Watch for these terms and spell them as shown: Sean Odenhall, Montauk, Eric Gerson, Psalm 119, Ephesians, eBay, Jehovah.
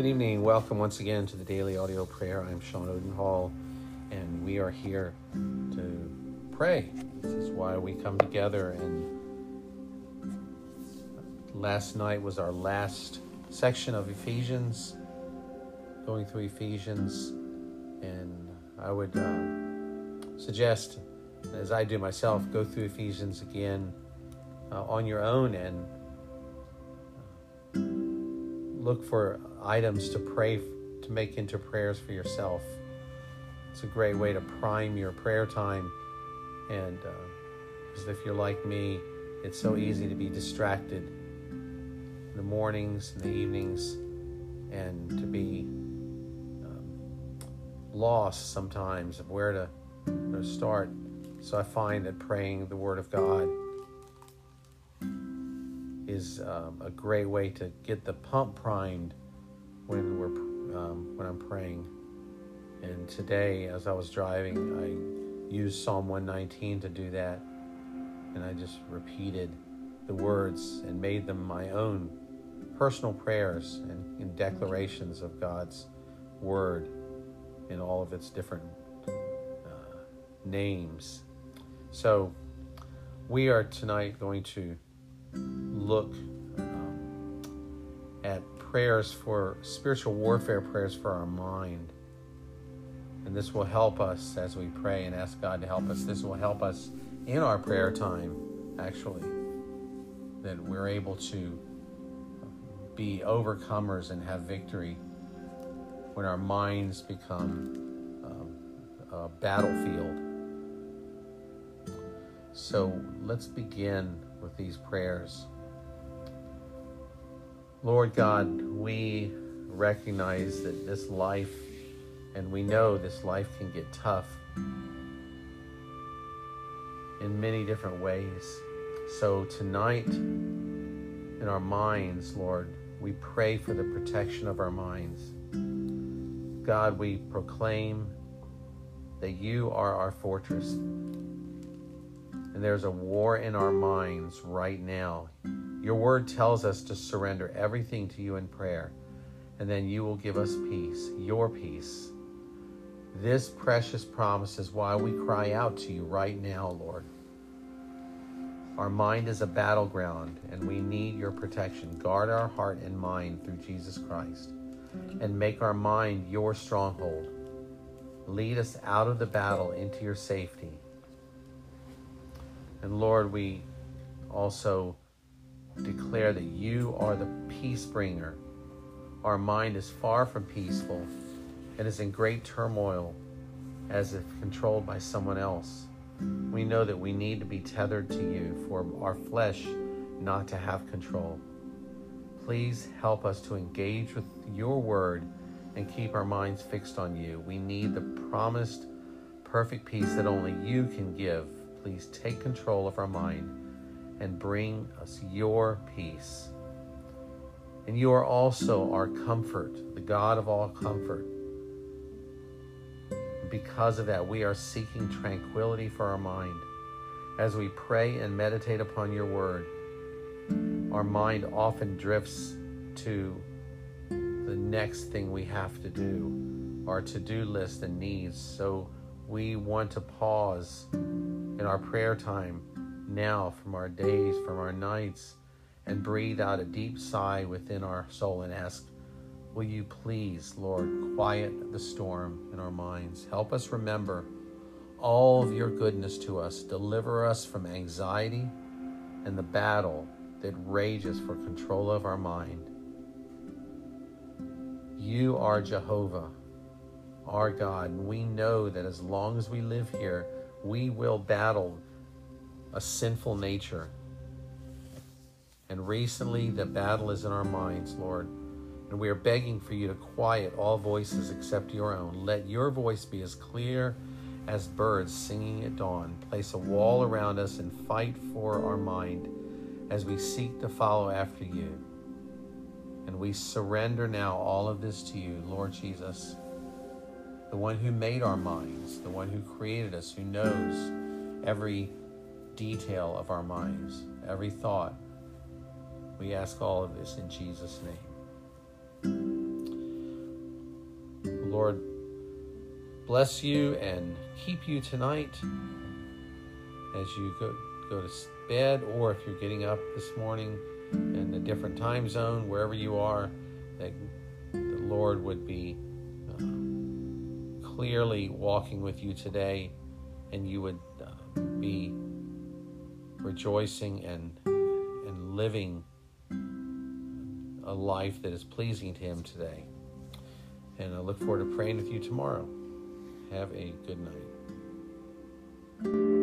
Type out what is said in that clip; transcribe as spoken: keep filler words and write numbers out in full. Good evening. Welcome once again to the Daily Audio Prayer. I'm Sean Odenhall, and we are here to pray. This is why we come together, and last night was our last section of Ephesians, going through Ephesians, and I would uh, suggest, as I do myself, go through Ephesians again uh, on your own and look for items to pray, to make into prayers for yourself. It's a great way to prime your prayer time. And uh, because if you're like me, it's so easy to be distracted in the mornings and the evenings and to be um, lost sometimes of where to, where to start. So I find that praying the Word of God is um, a great way to get the pump primed when we're um, when I'm praying. And today, as I was driving, I used Psalm one nineteen to do that, and I just repeated the words and made them my own personal prayers and, and declarations of God's Word in all of its different uh, names. So we are tonight going to look um, at prayers for spiritual warfare, prayers for our mind. And this will help us as we pray and ask God to help us. This will help us in our prayer time, actually, that we're able to be overcomers and have victory when our minds become um, a battlefield. So let's begin with these prayers. Lord God, we recognize that this life, and we know this life can get tough in many different ways. So tonight, in our minds, Lord, we pray for the protection of our minds. God, we proclaim that you are our fortress. And there's a war in our minds right now. Your word tells us to surrender everything to you in prayer, and then you will give us peace, your peace. This precious promise is why we cry out to you right now, Lord. Our mind is a battleground, and we need your protection. Guard our heart and mind through Jesus Christ, and make our mind your stronghold. Lead us out of the battle into your safety. And Lord, we also declare that you are the peace bringer. Our mind is far from peaceful and is in great turmoil as if controlled by someone else. We know that we need to be tethered to you for our flesh not to have control. Please help us to engage with your word and keep our minds fixed on you. We need the promised perfect peace that only you can give. Please take control of our mind and bring us your peace. And you are also our comfort, the God of all comfort. Because of that, we are seeking tranquility for our mind. As we pray and meditate upon your word, our mind often drifts to the next thing we have to do, our to-do list and needs. So we want to pause in our prayer time now, from our days, from our nights, and breathe out a deep sigh within our soul and ask, will you please, Lord, quiet the storm in our minds. Help us remember all of your goodness to us. Deliver us from anxiety and the battle that rages for control of our mind. You are Jehovah, our God, and we know that as long as we live here, we will battle a sinful nature. And recently, the battle is in our minds, Lord. And we are begging for you to quiet all voices except your own. Let your voice be as clear as birds singing at dawn. Place a wall around us and fight for our mind as we seek to follow after you. And we surrender now all of this to you, Lord Jesus, the one who made our minds, the one who created us, who knows every detail of our minds, every thought. We ask all of this in Jesus' name. Lord, bless you and keep you tonight as you go, go to bed, or if you're getting up this morning in a different time zone, wherever you are, that the Lord would be uh, clearly walking with you today, and you would uh, be rejoicing and and living a life that is pleasing to Him today. And I look forward to praying with you tomorrow. Have a good night.